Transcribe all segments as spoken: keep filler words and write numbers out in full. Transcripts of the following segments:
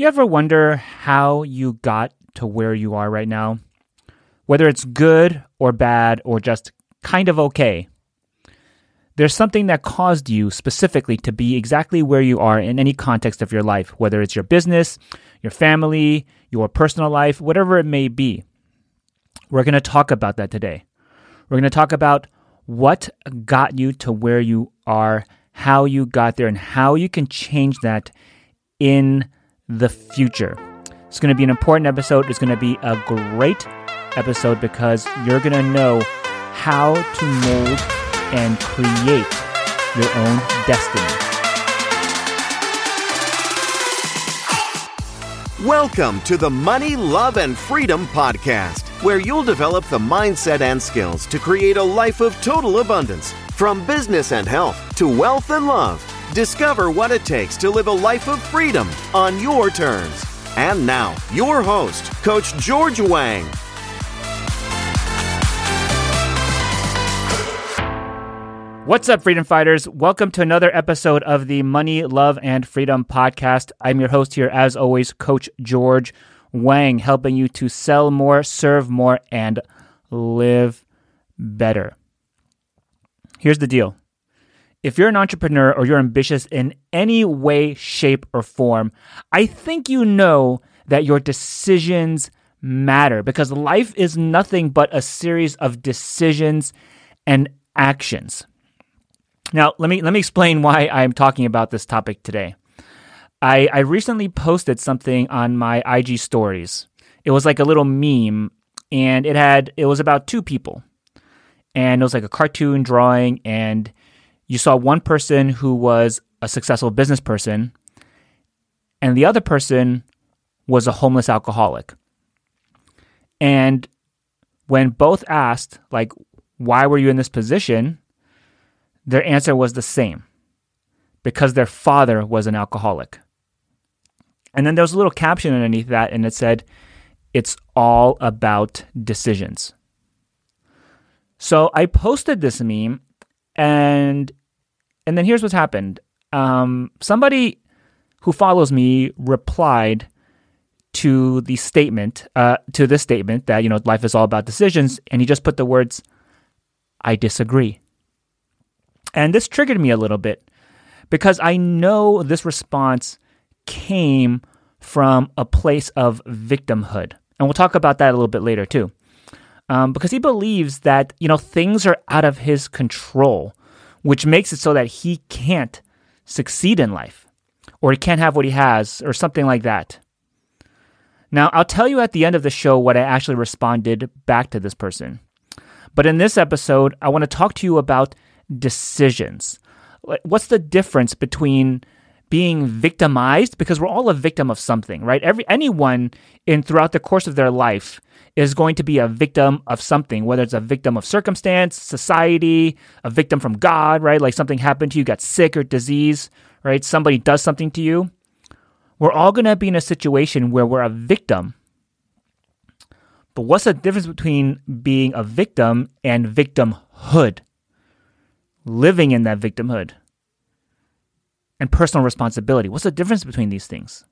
You ever wonder how you got to where you are right now? Whether it's good or bad or just kind of okay. There's something that caused you specifically to be exactly where you are in any context of your life, whether it's your business, your family, your personal life, whatever it may be. We're going to talk about that today. We're going to talk about what got you to where you are, how you got there, and how you can change that in the future. It's going to be an important episode. It's going to be a great episode because you're going to know how to mold and create your own destiny. Welcome to the Money, Love, and Freedom podcast, where you'll develop the mindset and skills to create a life of total abundance. From business and health to wealth and love, discover what it takes to live a life of freedom on your terms. And now, your host, Coach George Wang. What's up, Freedom Fighters? Welcome to another episode of the Money, Love, and Freedom podcast. I'm your host here, as always, Coach George Wang, helping you to sell more, serve more, and live better. Here's the deal. If you're an entrepreneur or you're ambitious in any way, shape, or form, I think you know that your decisions matter because life is nothing but a series of decisions and actions. Now, let me let me explain why I'm talking about this topic today. I, I recently posted something on my I G stories. It was like a little meme, and it had it was about two people. And it was like a cartoon drawing, and you saw one person who was a successful business person, and the other person was a homeless alcoholic. And when both asked, like, why were you in this position? Their answer was the same, because their father was an alcoholic. And then there was a little caption underneath that, and it said, "It's all about decisions." So I posted this meme, and and then here's what's happened. Um, somebody who follows me replied to the statement, uh, to this statement that, you know, life is all about decisions, and he just put the words, "I disagree." And this triggered me a little bit because I know this response came from a place of victimhood. And we'll talk about that a little bit later too. Um, because he believes that, you know, things are out of his control, which makes it so that he can't succeed in life or he can't have what he has or something like that. Now, I'll tell you at the end of the show what I actually responded back to this person. But in this episode, I want to talk to you about decisions. What's the difference between being victimized? Because we're all a victim of something, right? Every anyone in throughout the course of their life is going to be a victim of something, whether it's a victim of circumstance, society, a victim from God, right? Like something happened to you, got sick or disease, right? Somebody does something to you. We're all going to be in a situation where we're a victim. But what's the difference between being a victim and victimhood? Living in that victimhood and personal responsibility. What's the difference between these things?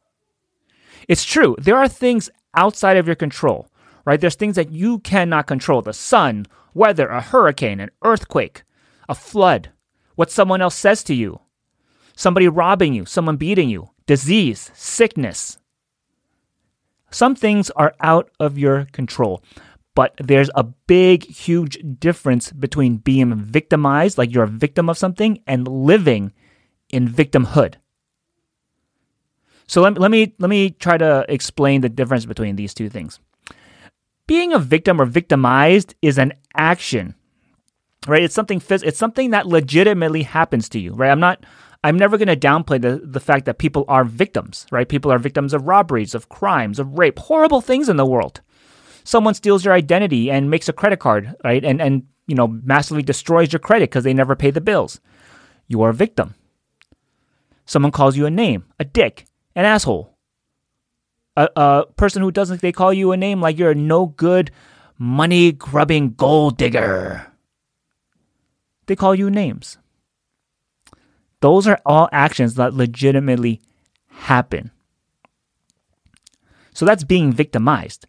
It's true. There are things outside of your control, right? There's things that you cannot control. The sun, weather, a hurricane, an earthquake, a flood, what someone else says to you, somebody robbing you, someone beating you, disease, sickness. Some things are out of your control. But there's a big, huge difference between being victimized, like you're a victim of something, and living in victimhood. So let, let me let me try to explain the difference between these two things. Being a victim or victimized is an action, right? It's something phys- it's something that legitimately happens to you, right? I'm not I'm never going to downplay the, the fact that people are victims, right? People are victims of robberies, of crimes, of rape, horrible things in the world. Someone steals your identity and makes a credit card, right? And, and you know, massively destroys your credit because they never pay the bills. You are a victim. Someone calls you a name, a dick, an asshole. A, a person who doesn't, they call you a name like you're a no good, money grubbing gold digger. They call you names. Those are all actions that legitimately happen. So that's being victimized.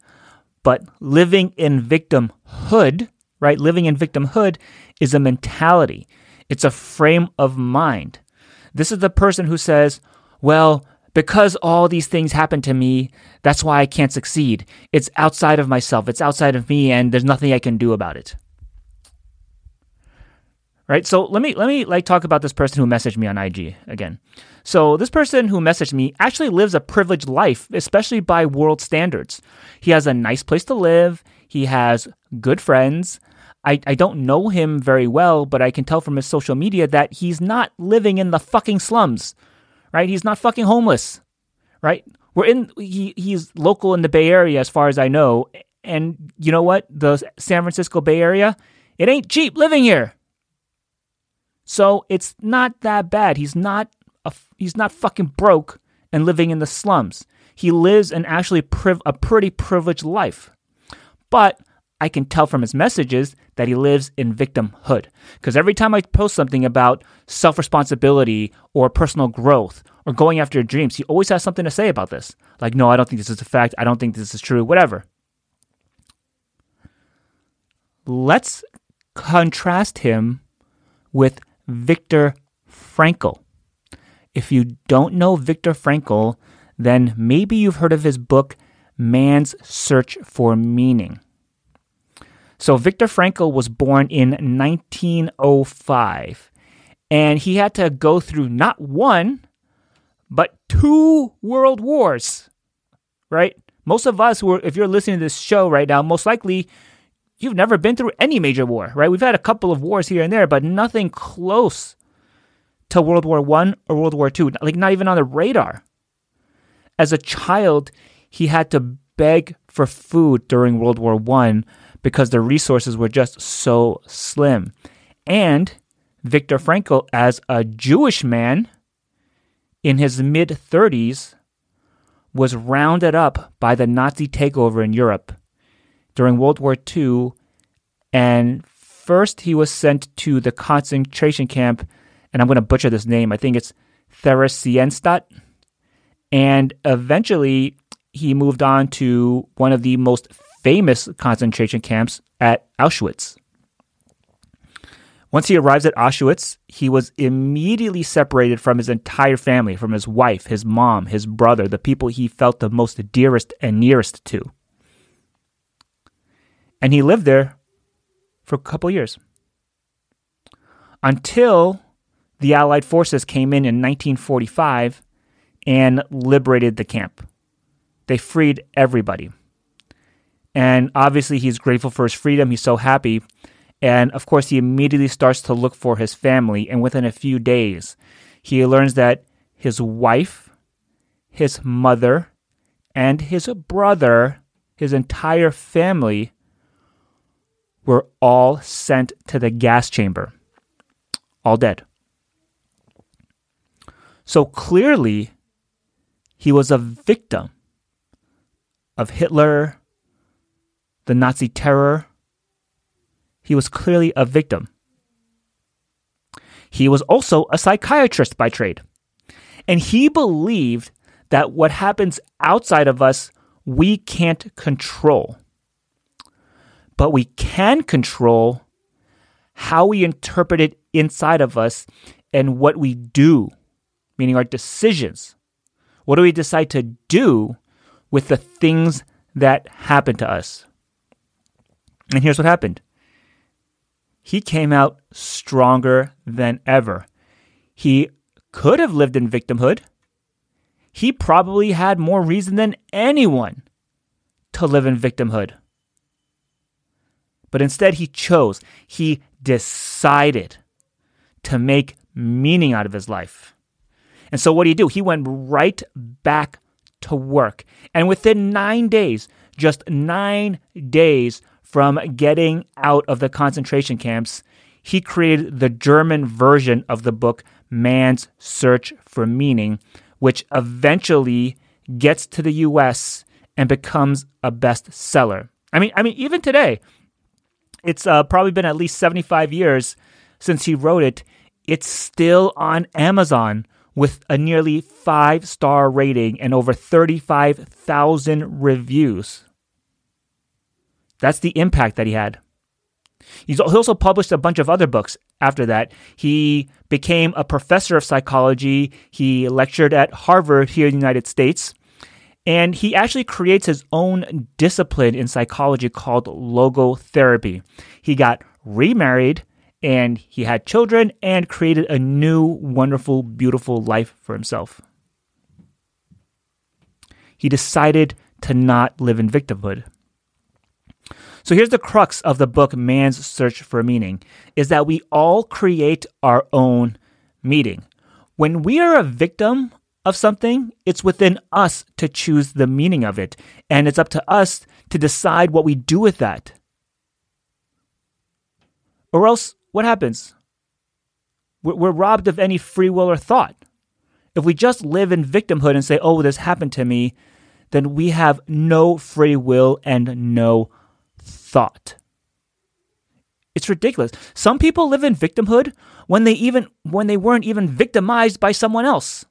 But living in victimhood, right? Living in victimhood is a mentality. It's a frame of mind. This is the person who says, well, because all these things happen to me, that's why I can't succeed. It's outside of myself. It's outside of me, and there's nothing I can do about it. Right? So let me let me like talk about this person who messaged me on I G again. So this person who messaged me actually lives a privileged life, especially by world standards. He has a nice place to live. He has good friends. I, I don't know him very well, but I can tell from his social media that he's not living in the fucking slums, right? He's not fucking homeless, right? We're in. He, he's local in the Bay Area as far as I know. And you know what? The San Francisco Bay Area, it ain't cheap living here. So it's not that bad. He's not a, he's not fucking broke and living in the slums. He lives an actually priv- a pretty privileged life. But I can tell from his messages that he lives in victimhood. Because every time I post something about self-responsibility or personal growth or going after your dreams, he always has something to say about this. Like, no, I don't think this is a fact. I don't think this is true, whatever. Let's contrast him with Viktor Frankl. If you don't know Viktor Frankl, then maybe you've heard of his book, Man's Search for Meaning. So Viktor Frankl was born in nineteen oh five, and he had to go through not one, but two world wars, right? Most of us who are, if you're listening to this show right now, most likely you've never been through any major war, right? We've had a couple of wars here and there, but nothing close to World War One or World War Two, like not even on the radar. As a child, he had to beg for food during World War One because the resources were just so slim. And Viktor Frankl, as a Jewish man in his mid-thirties, was rounded up by the Nazi takeover in Europe during World War Two. And first he was sent to the concentration camp, and I'm going to butcher this name, I think it's Theresienstadt. And eventually he moved on to one of the most famous concentration camps at Auschwitz. Once he arrives at Auschwitz, he was immediately separated from his entire family, from his wife, his mom, his brother, the people he felt the most dearest and nearest to. And he lived there for a couple years until the Allied forces came in in nineteen forty-five and liberated the camp. They freed everybody. And obviously, he's grateful for his freedom. He's so happy. And of course, he immediately starts to look for his family. And within a few days, he learns that his wife, his mother, and his brother, his entire family, were all sent to the gas chamber, all dead. So clearly, he was a victim of Hitler, the Nazi terror. He was clearly a victim. He was also a psychiatrist by trade. And he believed that what happens outside of us, we can't control. But we can control how we interpret it inside of us and what we do, meaning our decisions. What do we decide to do with the things that happened to us? And here's what happened. He came out stronger than ever. He could have lived in victimhood. He probably had more reason than anyone to live in victimhood. But instead, he chose. He decided to make meaning out of his life. And so what did he do? He went right back to work. And within nine days, just nine days from getting out of the concentration camps, he created the German version of the book, Man's Search for Meaning, which eventually gets to the U S and becomes a bestseller. I mean, I mean, even today, it's uh, probably been at least seventy-five years since he wrote it. It's still on Amazon with a nearly five-star rating and over thirty-five thousand reviews. That's the impact that he had. He's, he also published a bunch of other books after that. He became a professor of psychology. He lectured at Harvard here in the United States. And he actually creates his own discipline in psychology called logotherapy. He got remarried, and he had children and created a new, wonderful, beautiful life for himself. He decided to not live in victimhood. So here's the crux of the book, Man's Search for Meaning, is that we all create our own meaning. When we are a victim of something, it's within us to choose the meaning of it, and it's up to us to decide what we do with that. Or else, what happens? We're robbed of any free will or thought. If we just live in victimhood and say, oh, this happened to me, then we have no free will and no thought. It's ridiculous. Some people live in victimhood when they even when they weren't even victimized by someone else.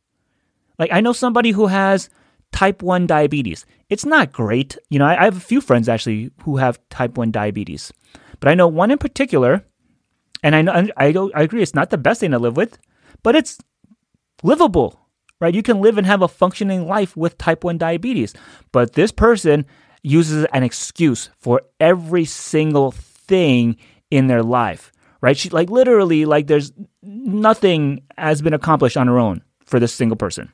Like, I know somebody who has type one diabetes. It's not great. You know, I, I have a few friends, actually, who have type one diabetes. But I know one in particular, and I know, I, don't, I agree, it's not the best thing to live with, but it's livable, right? You can live and have a functioning life with type one diabetes. But this person uses an excuse for every single thing in their life, right? She, like, literally, like, there's nothing has been accomplished on her own for this single person,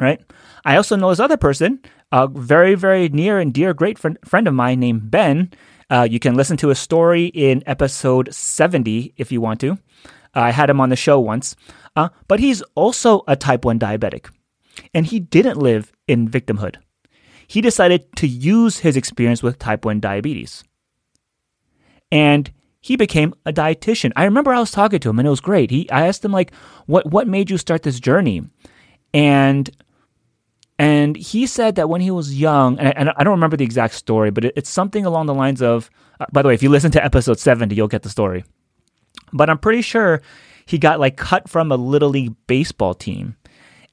right? I also know this other person, a very, very near and dear great friend, friend of mine named Ben. Uh, you can listen to his story in episode seventy if you want to. Uh, I had him on the show once. Uh, but he's also a type one diabetic. And he didn't live in victimhood. He decided to use his experience with type one diabetes. And he became a dietitian. I remember I was talking to him, and it was great. He, I asked him, like, what what made you start this journey? And... And he said that when he was young, and I, and I don't remember the exact story, but it, it's something along the lines of, uh, by the way, if you listen to episode seventy, you'll get the story. But I'm pretty sure he got like cut from a Little League baseball team.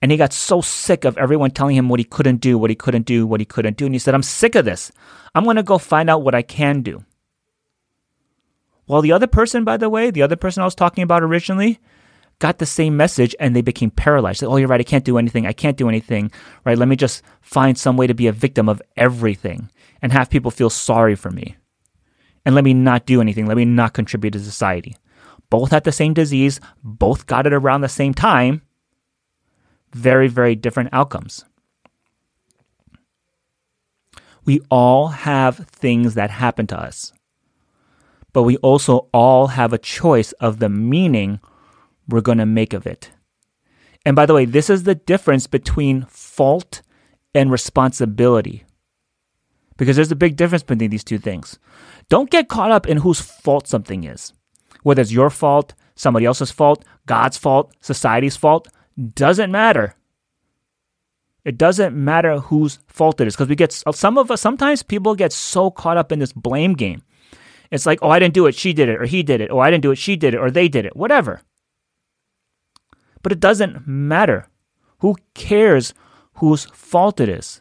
And he got so sick of everyone telling him what he couldn't do, what he couldn't do, what he couldn't do. And he said, I'm sick of this. I'm going to go find out what I can do. Well, the other person, by the way, the other person I was talking about originally, got the same message, and they became paralyzed. Like, oh, you're right, I can't do anything. I can't do anything, right? Let me just find some way to be a victim of everything and have people feel sorry for me. And let me not do anything. Let me not contribute to society. Both had the same disease. Both got it around the same time. Very, very different outcomes. We all have things that happen to us, but we also all have a choice of the meaning we're going to make of it. And by the way, this is the difference between fault and responsibility, because there's a big difference between these two things. Don't get caught up in whose fault something is, whether it's your fault, somebody else's fault, God's fault, society's fault, doesn't matter. It doesn't matter whose fault it is, because we get some of us, sometimes people get so caught up in this blame game. It's like, oh, I didn't do it, she did it, or he did it, or I didn't do it, she did it, or they did it, whatever. But it doesn't matter. Who cares whose fault it is?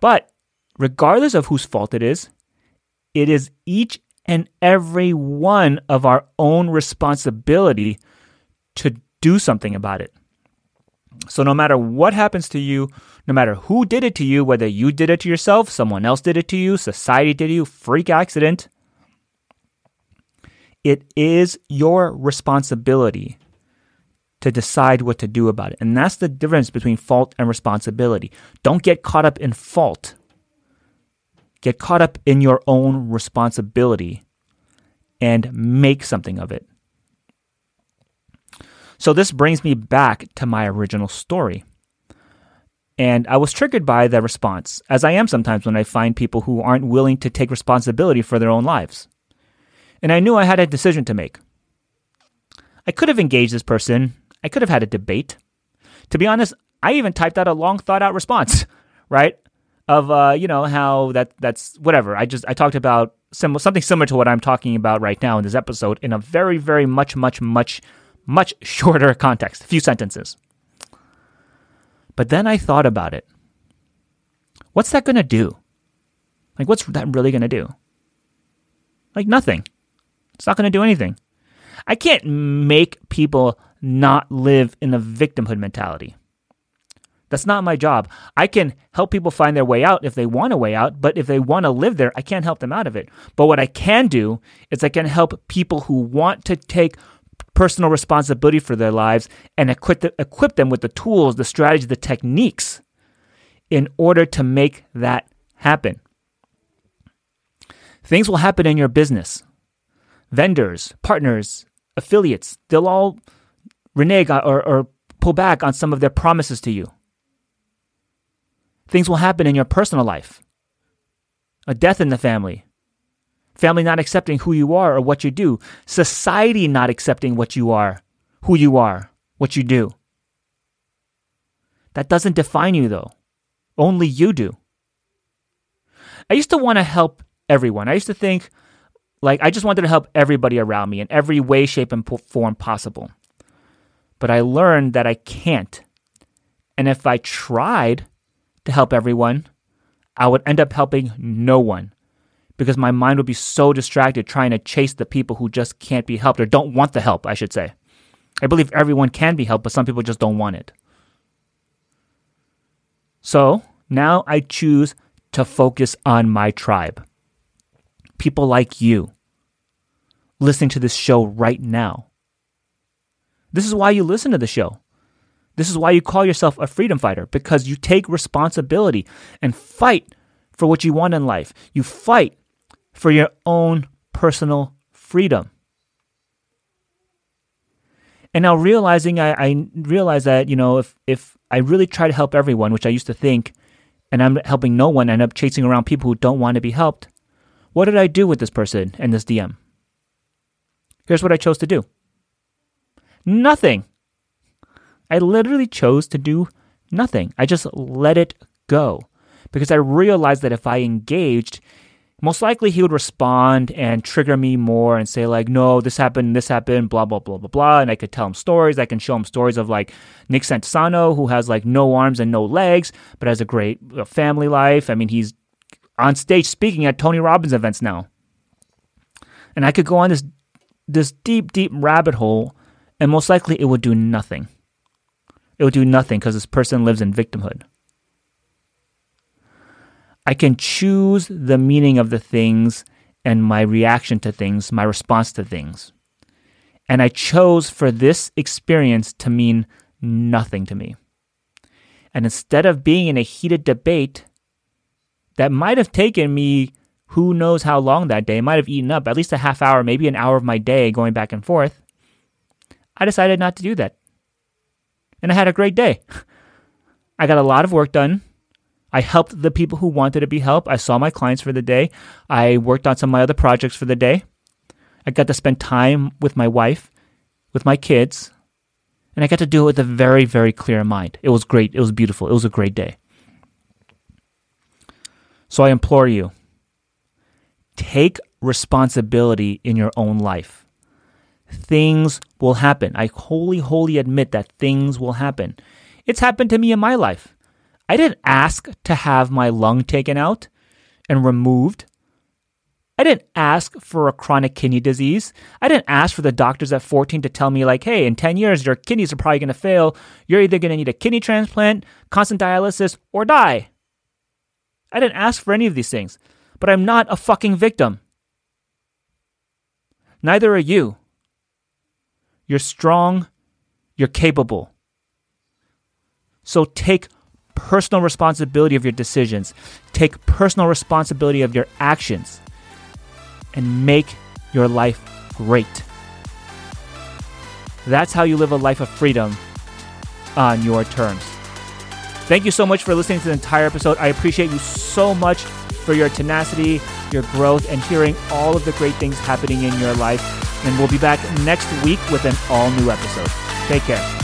But regardless of whose fault it is, it is each and every one of our own responsibility to do something about it. So no matter what happens to you, no matter who did it to you, whether you did it to yourself, someone else did it to you, society did you, freak accident, it is your responsibility to decide what to do about it. And that's the difference between fault and responsibility. Don't get caught up in fault. Get caught up in your own responsibility and make something of it. So this brings me back to my original story. And I was triggered by the response, as I am sometimes when I find people who aren't willing to take responsibility for their own lives. And I knew I had a decision to make. I could have engaged this person. I could have had a debate. To be honest, I even typed out a long thought-out response, right? Of, uh, you know, how that that's whatever. I just I talked about sim- something similar to what I'm talking about right now in this episode in a very, very much, much, much much shorter context, a few sentences. But then I thought about it. What's that going to do? Like, what's that really going to do? Like, nothing. It's not going to do anything. I can't make people not live in a victimhood mentality. That's not my job. I can help people find their way out if they want a way out, but if they want to live there, I can't help them out of it. But what I can do is I can help people who want to take personal responsibility for their lives and equip them, equip them with the tools, the strategies, the techniques in order to make that happen. Things will happen in your business. Vendors, partners, affiliates, they'll all renege or, or pull back on some of their promises to you. Things will happen in your personal life. A death in the family. Family not accepting who you are or what you do. Society not accepting what you are, who you are, what you do. That doesn't define you, though. Only you do. I used to want to help everyone. I used to think, like, I just wanted to help everybody around me in every way, shape, and form possible. But I learned that I can't. And if I tried to help everyone, I would end up helping no one because my mind would be so distracted trying to chase the people who just can't be helped or don't want the help, I should say. I believe everyone can be helped, but some people just don't want it. So now I choose to focus on my tribe. People like you listening to this show right now. This is why you listen to the show. This is why you call yourself a freedom fighter, because you take responsibility and fight for what you want in life. You fight for your own personal freedom. And now realizing, I, I realize that, you know, if, if I really try to help everyone, which I used to think, and I'm helping no one, I end up chasing around people who don't want to be helped. What did I do with this person and this D M? Here's what I chose to do. Nothing. I literally chose to do nothing. I just let it go because I realized that if I engaged, most likely he would respond and trigger me more and say like, no, this happened, this happened, blah, blah, blah, blah, blah. And I could tell him stories. I can show him stories of like Nick Santosano, who has like no arms and no legs, but has a great family life. I mean, he's on stage speaking at Tony Robbins events now. And I could go on this this deep, deep rabbit hole, and most likely it would do nothing. It would do nothing because this person lives in victimhood. I can choose the meaning of the things and my reaction to things, my response to things. And I chose for this experience to mean nothing to me. And instead of being in a heated debate that might have taken me who knows how long that day, might have eaten up at least a half hour, maybe an hour of my day going back and forth, I decided not to do that. And I had a great day. I got a lot of work done. I helped the people who wanted to be helped. I saw my clients for the day. I worked on some of my other projects for the day. I got to spend time with my wife, with my kids, and I got to do it with a very, very clear mind. It was great. It was beautiful. It was a great day. So I implore you, take responsibility in your own life. Things will happen. I wholly, wholly admit that things will happen. It's happened to me in my life. I didn't ask to have my lung taken out and removed. I didn't ask for a chronic kidney disease. I didn't ask for the doctors at fourteen to tell me like, hey, in ten years, your kidneys are probably going to fail. You're either going to need a kidney transplant, constant dialysis, or die. I didn't ask for any of these things, but I'm not a fucking victim. Neither are you. You're strong. You're capable. So take personal responsibility of your decisions. Take personal responsibility of your actions. And make your life great. That's how you live a life of freedom on your terms. Thank you so much for listening to the entire episode. I appreciate you so much for your tenacity, your growth, and hearing all of the great things happening in your life. And we'll be back next week with an all-new episode. Take care.